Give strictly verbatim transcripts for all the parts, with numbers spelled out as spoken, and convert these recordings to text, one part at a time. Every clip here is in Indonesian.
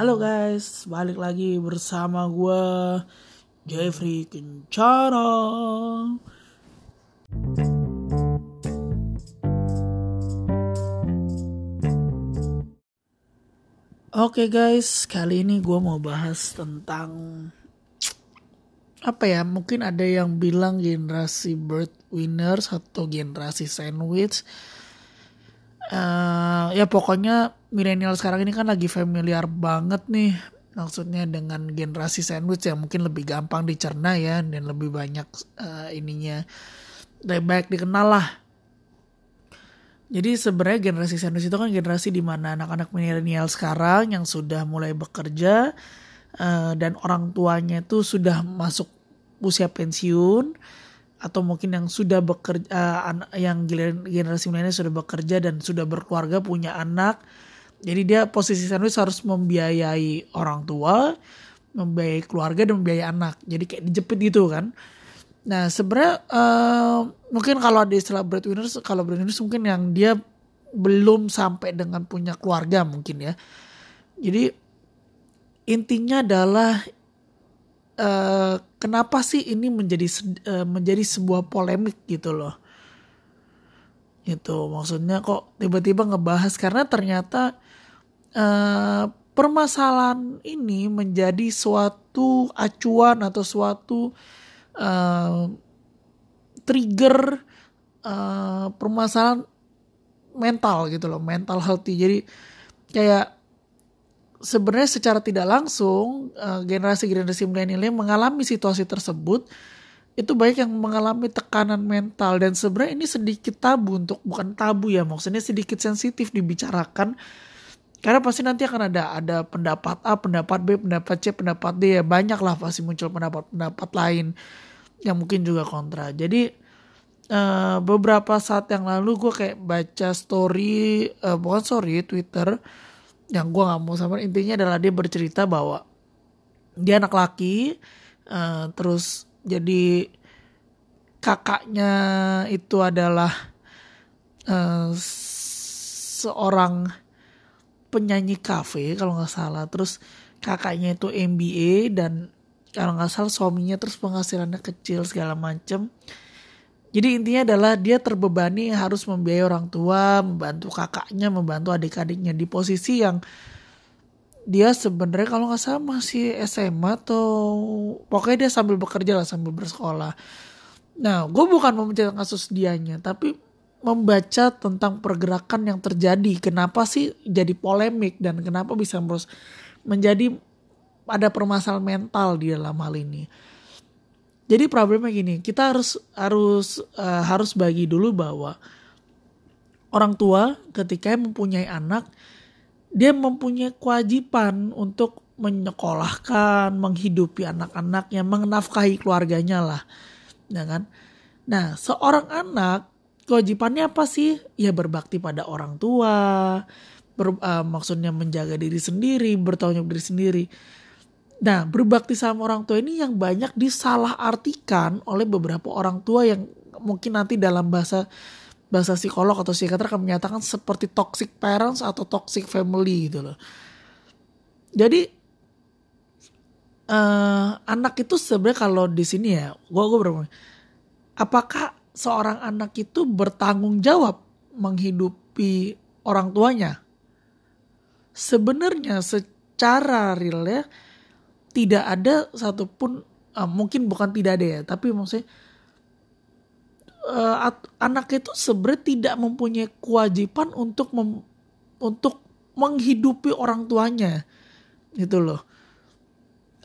Halo guys, balik lagi bersama gue Jeffrey Kincara. Oke okay guys, kali ini gue mau bahas tentang apa ya? Mungkin ada yang bilang generasi breadwinners atau generasi sandwich. Uh, ya pokoknya milenial sekarang ini kan lagi familiar banget nih, maksudnya dengan generasi sandwich yang mungkin lebih gampang dicerna ya, dan lebih banyak uh, ininya lebih baik dikenal lah. Jadi sebenarnya generasi sandwich itu kan generasi di mana anak-anak milenial sekarang yang sudah mulai bekerja uh, dan orang tuanya itu sudah masuk usia pensiun, atau mungkin yang sudah bekerja, uh, yang generasi milenial sudah bekerja dan sudah berkeluarga, punya anak. Jadi dia posisi sandwich harus membiayai orang tua, membiayai keluarga, dan membiayai anak. Jadi kayak dijepit gitu kan. Nah sebenarnya uh, mungkin kalau ada istilah breadwinners, kalau breadwinners mungkin yang dia belum sampai dengan punya keluarga mungkin ya. Jadi intinya adalah Uh, kenapa sih ini menjadi uh, menjadi sebuah polemik gitu loh. Itu maksudnya kok tiba-tiba ngebahas, karena ternyata uh, permasalahan ini menjadi suatu acuan atau suatu uh, trigger uh, permasalahan mental gitu loh, mental healthy. Jadi kayak sebenarnya secara tidak langsung generasi-generasi milenial mengalami situasi tersebut, itu banyak yang mengalami tekanan mental, dan sebenarnya ini sedikit tabu untuk bukan tabu ya, maksudnya sedikit sensitif dibicarakan, karena pasti nanti akan ada ada pendapat A, pendapat B, pendapat C, pendapat D ya, banyak lah pasti muncul pendapat-pendapat lain yang mungkin juga kontra. Jadi uh, beberapa saat yang lalu gue kayak baca story uh, bukan story Twitter, yang gue gak mau samain, intinya adalah dia bercerita bahwa dia anak laki, uh, terus jadi kakaknya itu adalah uh, seorang penyanyi kafe kalau gak salah, terus kakaknya itu M B A, dan kalau gak salah suaminya terus penghasilannya kecil segala macem. Jadi intinya adalah dia terbebani harus membiayai orang tua, membantu kakaknya, membantu adik-adiknya di posisi yang dia sebenarnya kalau nggak salah masih S M A atau pokoknya dia sambil bekerja lah, sambil bersekolah. Nah, gue bukan mau menceritakan kasus dianya, tapi membaca tentang pergerakan yang terjadi. Kenapa sih jadi polemik dan kenapa bisa terus menjadi ada permasalahan mental di dalam hal ini? Jadi problemnya gini, kita harus harus uh, harus bagi dulu bahwa orang tua ketika mempunyai anak, dia mempunyai kewajiban untuk menyekolahkan, menghidupi anak-anaknya, menafkahi keluarganya lah, ya kan? Nah, seorang anak kewajibannya apa sih? Ya berbakti pada orang tua, ber, uh, maksudnya menjaga diri sendiri, bertanggung jawab diri sendiri. Nah, berbakti sama orang tua ini yang banyak disalahartikan oleh beberapa orang tua yang mungkin nanti dalam bahasa bahasa psikolog atau psikiater akan menyatakan seperti toxic parents atau toxic family gitu loh. Jadi eh, anak itu sebenarnya kalau di sini ya, gua gua berapa? Apakah seorang anak itu bertanggung jawab menghidupi orang tuanya? Sebenarnya secara real ya, tidak ada satupun, uh, mungkin bukan tidak ada ya, tapi maksudnya uh, at- anak itu sebenarnya tidak mempunyai kewajiban untuk mem- untuk menghidupi orang tuanya gitu loh.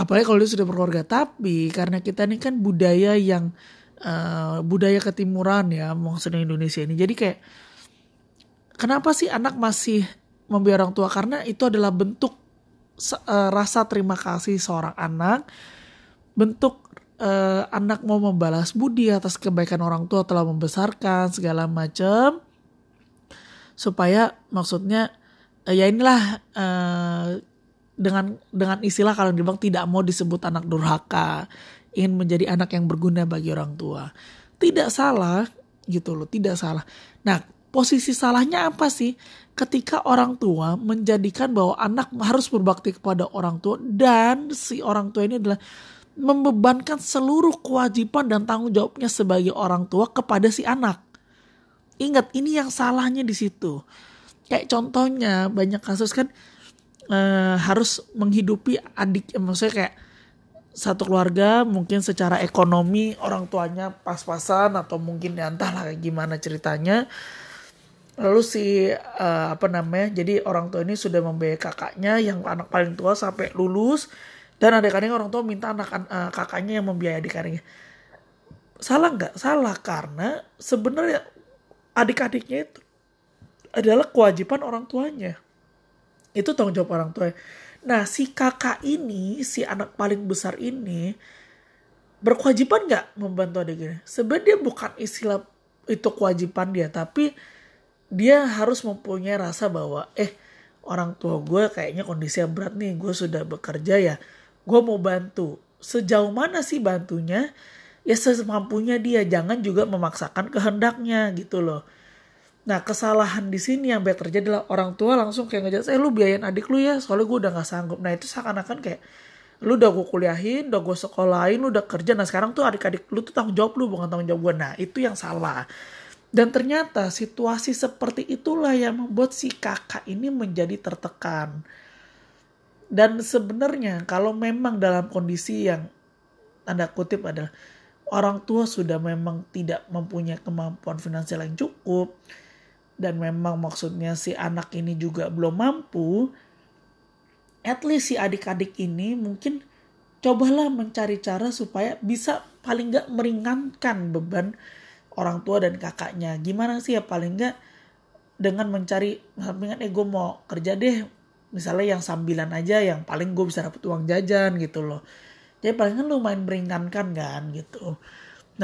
Apalagi kalau dia sudah berkeluarga. Tapi karena kita ini kan budaya yang uh, budaya ketimuran ya, maksudnya Indonesia ini. Jadi kayak kenapa sih anak masih membiayai orang tua? Karena itu adalah bentuk rasa terima kasih seorang anak, bentuk eh, anak mau membalas budi atas kebaikan orang tua telah membesarkan segala macam, supaya maksudnya eh, ya inilah eh, dengan dengan istilah kalau dibilang tidak mau disebut anak durhaka, ingin menjadi anak yang berguna bagi orang tua. Tidak salah gitu loh, tidak salah. Nah posisi salahnya apa sih ketika orang tua menjadikan bahwa anak harus berbakti kepada orang tua dan si orang tua ini adalah membebankan seluruh kewajiban dan tanggung jawabnya sebagai orang tua kepada si anak. Ingat, ini yang salahnya di situ. Kayak contohnya banyak kasus kan eh, harus menghidupi adik, maksudnya kayak satu keluarga mungkin secara ekonomi orang tuanya pas-pasan atau mungkin ya entahlah gimana ceritanya. Lalu si uh, apa namanya, jadi orang tua ini sudah membiayai kakaknya yang anak paling tua sampai lulus, dan adik-adiknya orang tua minta anak uh, kakaknya yang membiayai adik-adiknya. Salah nggak? Salah, karena sebenarnya adik-adiknya itu adalah kewajiban orang tuanya. Itu tanggung jawab orang tuanya. Nah si kakak ini, si anak paling besar ini berkewajiban nggak membantu adik-adiknya? Sebenarnya bukan istilah itu kewajiban dia, tapi dia harus mempunyai rasa bahwa eh orang tua gue kayaknya kondisinya berat nih, gue sudah bekerja ya, gue mau bantu. Sejauh mana sih bantunya? Ya semampunya dia, jangan juga memaksakan kehendaknya gitu loh. Nah kesalahan di sini yang banyak terjadi adalah orang tua langsung kayak ngejelas, eh lu biayain adik lu ya, soalnya gue udah gak sanggup. Nah itu seakan-akan kayak lu udah gue kuliahin, udah gue sekolahin, lu udah kerja, nah sekarang tuh adik-adik lu tuh tanggung jawab lu, bukan tanggung jawab gue. Nah itu yang salah. Dan ternyata situasi seperti itulah yang membuat si kakak ini menjadi tertekan. Dan sebenarnya kalau memang dalam kondisi yang tanda kutip adalah orang tua sudah memang tidak mempunyai kemampuan finansial yang cukup, dan memang maksudnya si anak ini juga belum mampu, at least si adik-adik ini mungkin cobalah mencari cara supaya bisa paling nggak meringankan beban orang tua dan kakaknya. Gimana sih ya, paling enggak dengan mencari, misalnya eh gue mau kerja deh, misalnya yang sambilan aja, yang paling gue bisa dapet uang jajan gitu loh. Jadi paling kan lumayan meringankan kan gitu.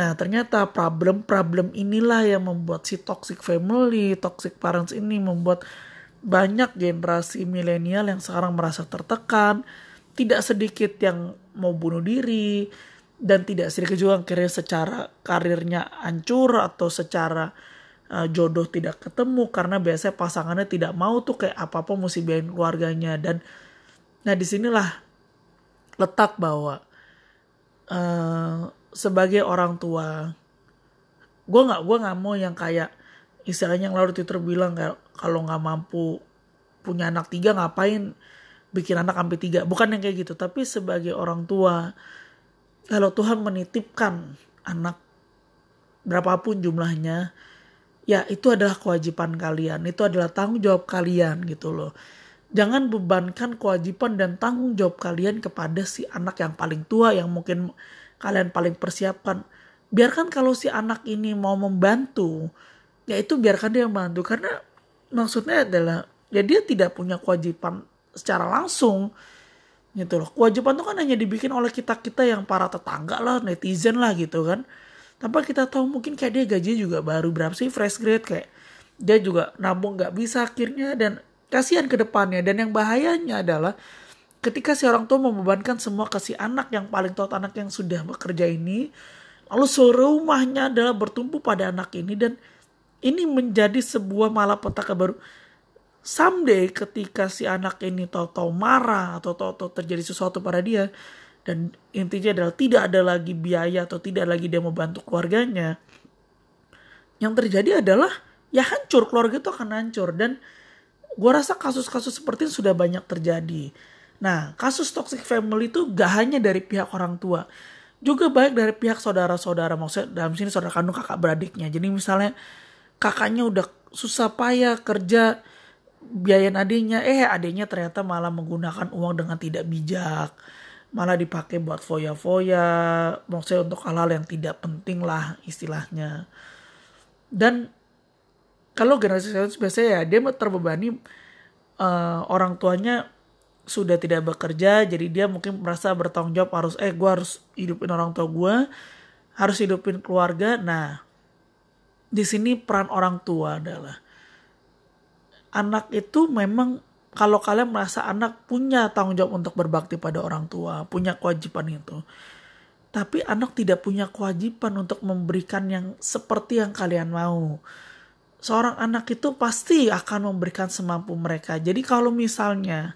Nah ternyata problem-problem inilah yang membuat si toxic family, toxic parents ini membuat banyak generasi milenial yang sekarang merasa tertekan. Tidak sedikit yang mau bunuh diri, dan tidak sedikit juga akhirnya secara karirnya hancur atau secara uh, jodoh tidak ketemu, karena biasanya pasangannya tidak mau tuh kayak apa-apa mesti biayain keluarganya. Dan nah disinilah letak bahwa uh, sebagai orang tua gue nggak gue nggak mau yang kayak istilahnya yang lalu Twitter bilang kayak kalau nggak mampu punya anak tiga ngapain bikin anak sampai tiga, bukan yang kayak gitu. Tapi sebagai orang tua, kalau Tuhan menitipkan anak berapapun jumlahnya, ya itu adalah kewajiban kalian, itu adalah tanggung jawab kalian gitu loh. Jangan bebankan kewajiban dan tanggung jawab kalian kepada si anak yang paling tua yang mungkin kalian paling persiapkan. Biarkan kalau si anak ini mau membantu, ya itu biarkan dia membantu. Karena maksudnya adalah ya dia tidak punya kewajiban secara langsung gitu loh. Kewajiban itu kan hanya dibikin oleh kita-kita yang para tetangga lah, netizen lah gitu kan. Tanpa kita tahu mungkin kayak dia gaji juga baru berapa sih, fresh grade, kayak dia juga nabung gak bisa akhirnya, dan kasihan ke depannya. Dan yang bahayanya adalah ketika si orang tua membebankan semua ke si anak yang paling tua, anak yang sudah bekerja ini, lalu seluruh rumahnya adalah bertumpu pada anak ini, dan ini menjadi sebuah malapetaka baru. Someday ketika si anak ini tahu-tahu marah atau tahu-tahu terjadi sesuatu pada dia, dan intinya adalah tidak ada lagi biaya atau tidak lagi dia mau bantu keluarganya, yang terjadi adalah ya hancur, keluarga itu akan hancur. Dan gue rasa kasus-kasus seperti ini sudah banyak terjadi. Nah kasus toxic family itu gak hanya dari pihak orang tua, juga baik dari pihak saudara-saudara, maksudnya dalam sini saudara kandung, kakak beradiknya. Jadi misalnya kakaknya udah susah payah kerja biayain adiknya, eh adiknya ternyata malah menggunakan uang dengan tidak bijak, malah dipakai buat foya-foya, maksudnya untuk hal-hal yang tidak penting lah istilahnya. Dan kalau generasi sekarang biasanya ya dia terbebani, uh, orang tuanya sudah tidak bekerja, jadi dia mungkin merasa bertanggung jawab, harus eh gue harus hidupin orang tua gue, harus hidupin keluarga. Nah di sini peran orang tua adalah anak itu memang, kalau kalian merasa anak punya tanggung jawab untuk berbakti pada orang tua, punya kewajiban itu. Tapi anak tidak punya kewajiban untuk memberikan yang seperti yang kalian mau. seorang anak itu pasti akan memberikan semampu mereka. Jadi kalau misalnya,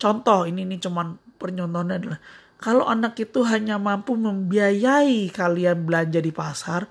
contoh, ini ini cuman percontohan adalah, kalau anak itu hanya mampu membiayai kalian belanja di pasar,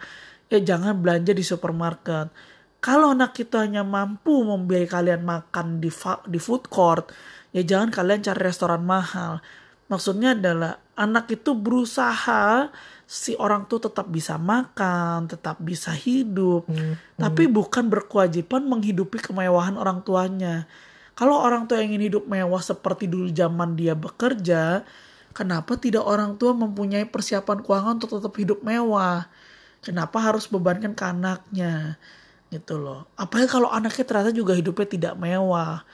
ya jangan belanja di supermarket. Kalau anak itu hanya mampu membiayai kalian makan di, fa- di food court, ya jangan kalian cari restoran mahal. Maksudnya adalah, anak itu berusaha si orang tuh tetap bisa makan, tetap bisa hidup, hmm, tapi hmm. bukan berkewajiban menghidupi kemewahan orang tuanya. Kalau orang tua ingin hidup mewah seperti dulu zaman dia bekerja, kenapa tidak orang tua mempunyai persiapan keuangan untuk tetap hidup mewah? Kenapa harus bebankan ke anaknya? Gitu loh. Apalagi kalau anaknya ternyata juga hidupnya tidak mewah.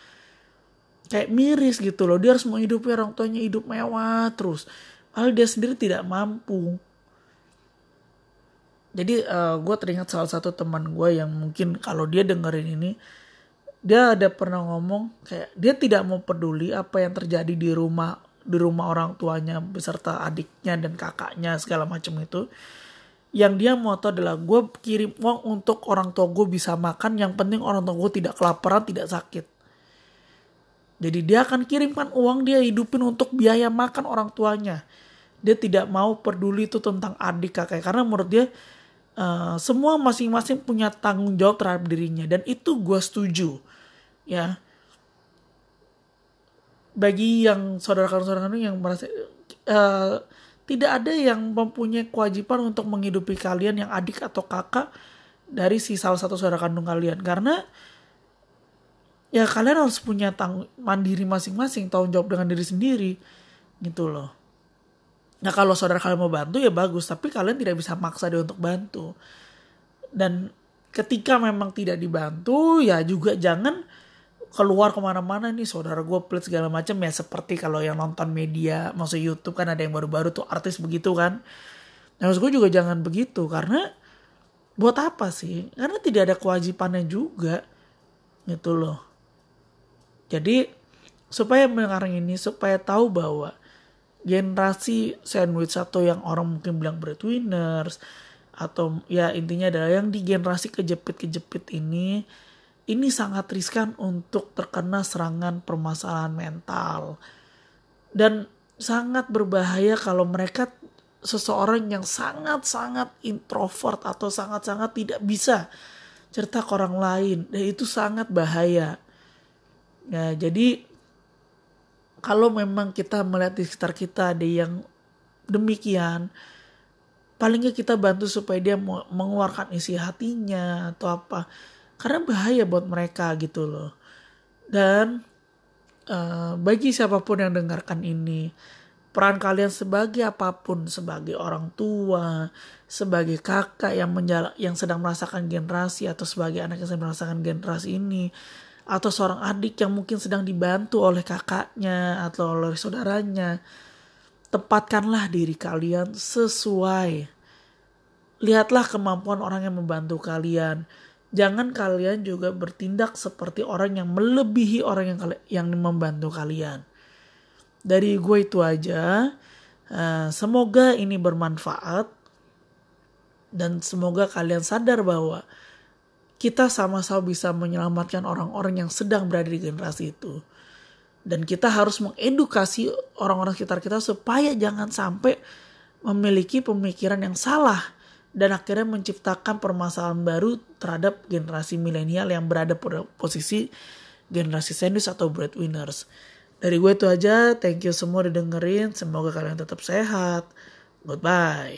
Kayak miris gitu loh, dia harus menghidupi orang tuanya hidup mewah terus. Padahal dia sendiri tidak mampu. Jadi uh, gue teringat salah satu teman gue yang mungkin kalau dia dengerin ini, dia ada pernah ngomong kayak dia tidak mau peduli apa yang terjadi di rumah di rumah orang tuanya beserta adiknya dan kakaknya segala macam itu. Yang dia mau tahu adalah gue kirim uang untuk orang tua gue bisa makan, yang penting orang tua gue tidak kelaparan, tidak sakit. Jadi dia akan kirimkan uang, dia hidupin untuk biaya makan orang tuanya. Dia tidak mau peduli itu tentang adik kakak. Karena menurut dia uh, semua masing-masing punya tanggung jawab terhadap dirinya. Dan itu gue setuju. Ya. Bagi yang saudara-saudara yang merasa uh, tidak ada yang mempunyai kewajiban untuk menghidupi kalian yang adik atau kakak dari si salah satu saudara kandung kalian. Karena ya kalian harus punya tanggung mandiri masing-masing, tanggung jawab dengan diri sendiri. Gitu loh. Nah kalau saudara kalian mau bantu ya bagus, tapi kalian tidak bisa maksa dia untuk bantu. Dan ketika memang tidak dibantu ya juga jangan keluar kemana-mana nih saudara gue pelit segala macam ya, seperti kalau yang nonton media, maksud YouTube kan ada yang baru-baru tuh artis begitu kan. Nah maksud gue juga jangan begitu, karena buat apa sih? Karena tidak ada kewajibannya juga gitu loh. Jadi supaya mendengarkan ini, supaya tahu bahwa generasi sandwich atau yang orang mungkin bilang breadwinners atau ya intinya adalah yang di generasi kejepit-kejepit ini ini sangat riskan untuk terkena serangan permasalahan mental dan sangat berbahaya kalau mereka seseorang yang sangat-sangat introvert atau sangat-sangat tidak bisa cerita ke orang lain, dan itu sangat bahaya ya. Jadi kalau memang kita melihat di sekitar kita ada yang demikian, palingnya kita bantu supaya dia mengeluarkan isi hatinya atau apa. Karena bahaya buat mereka gitu loh. Dan uh, bagi siapapun yang dengarkan ini, peran kalian sebagai apapun, sebagai orang tua, sebagai kakak yang, menjala, yang sedang merasakan generasi, atau sebagai anak yang sedang merasakan generasi ini, atau seorang adik yang mungkin sedang dibantu oleh kakaknya atau oleh saudaranya, tempatkanlah diri kalian sesuai. Lihatlah kemampuan orang yang membantu kalian. Jangan kalian juga bertindak seperti orang yang melebihi orang yang yang membantu kalian. Dari gue itu aja. Semoga ini bermanfaat dan semoga kalian sadar bahwa kita sama-sama bisa menyelamatkan orang-orang yang sedang berada di generasi itu. Dan kita harus mengedukasi orang-orang sekitar kita supaya jangan sampai memiliki pemikiran yang salah. Dan akhirnya menciptakan permasalahan baru terhadap generasi milenial yang berada pada posisi generasi sandwich atau breadwinners. Dari gue itu aja. Thank you semua udah dengerin. Semoga kalian tetap sehat. Goodbye.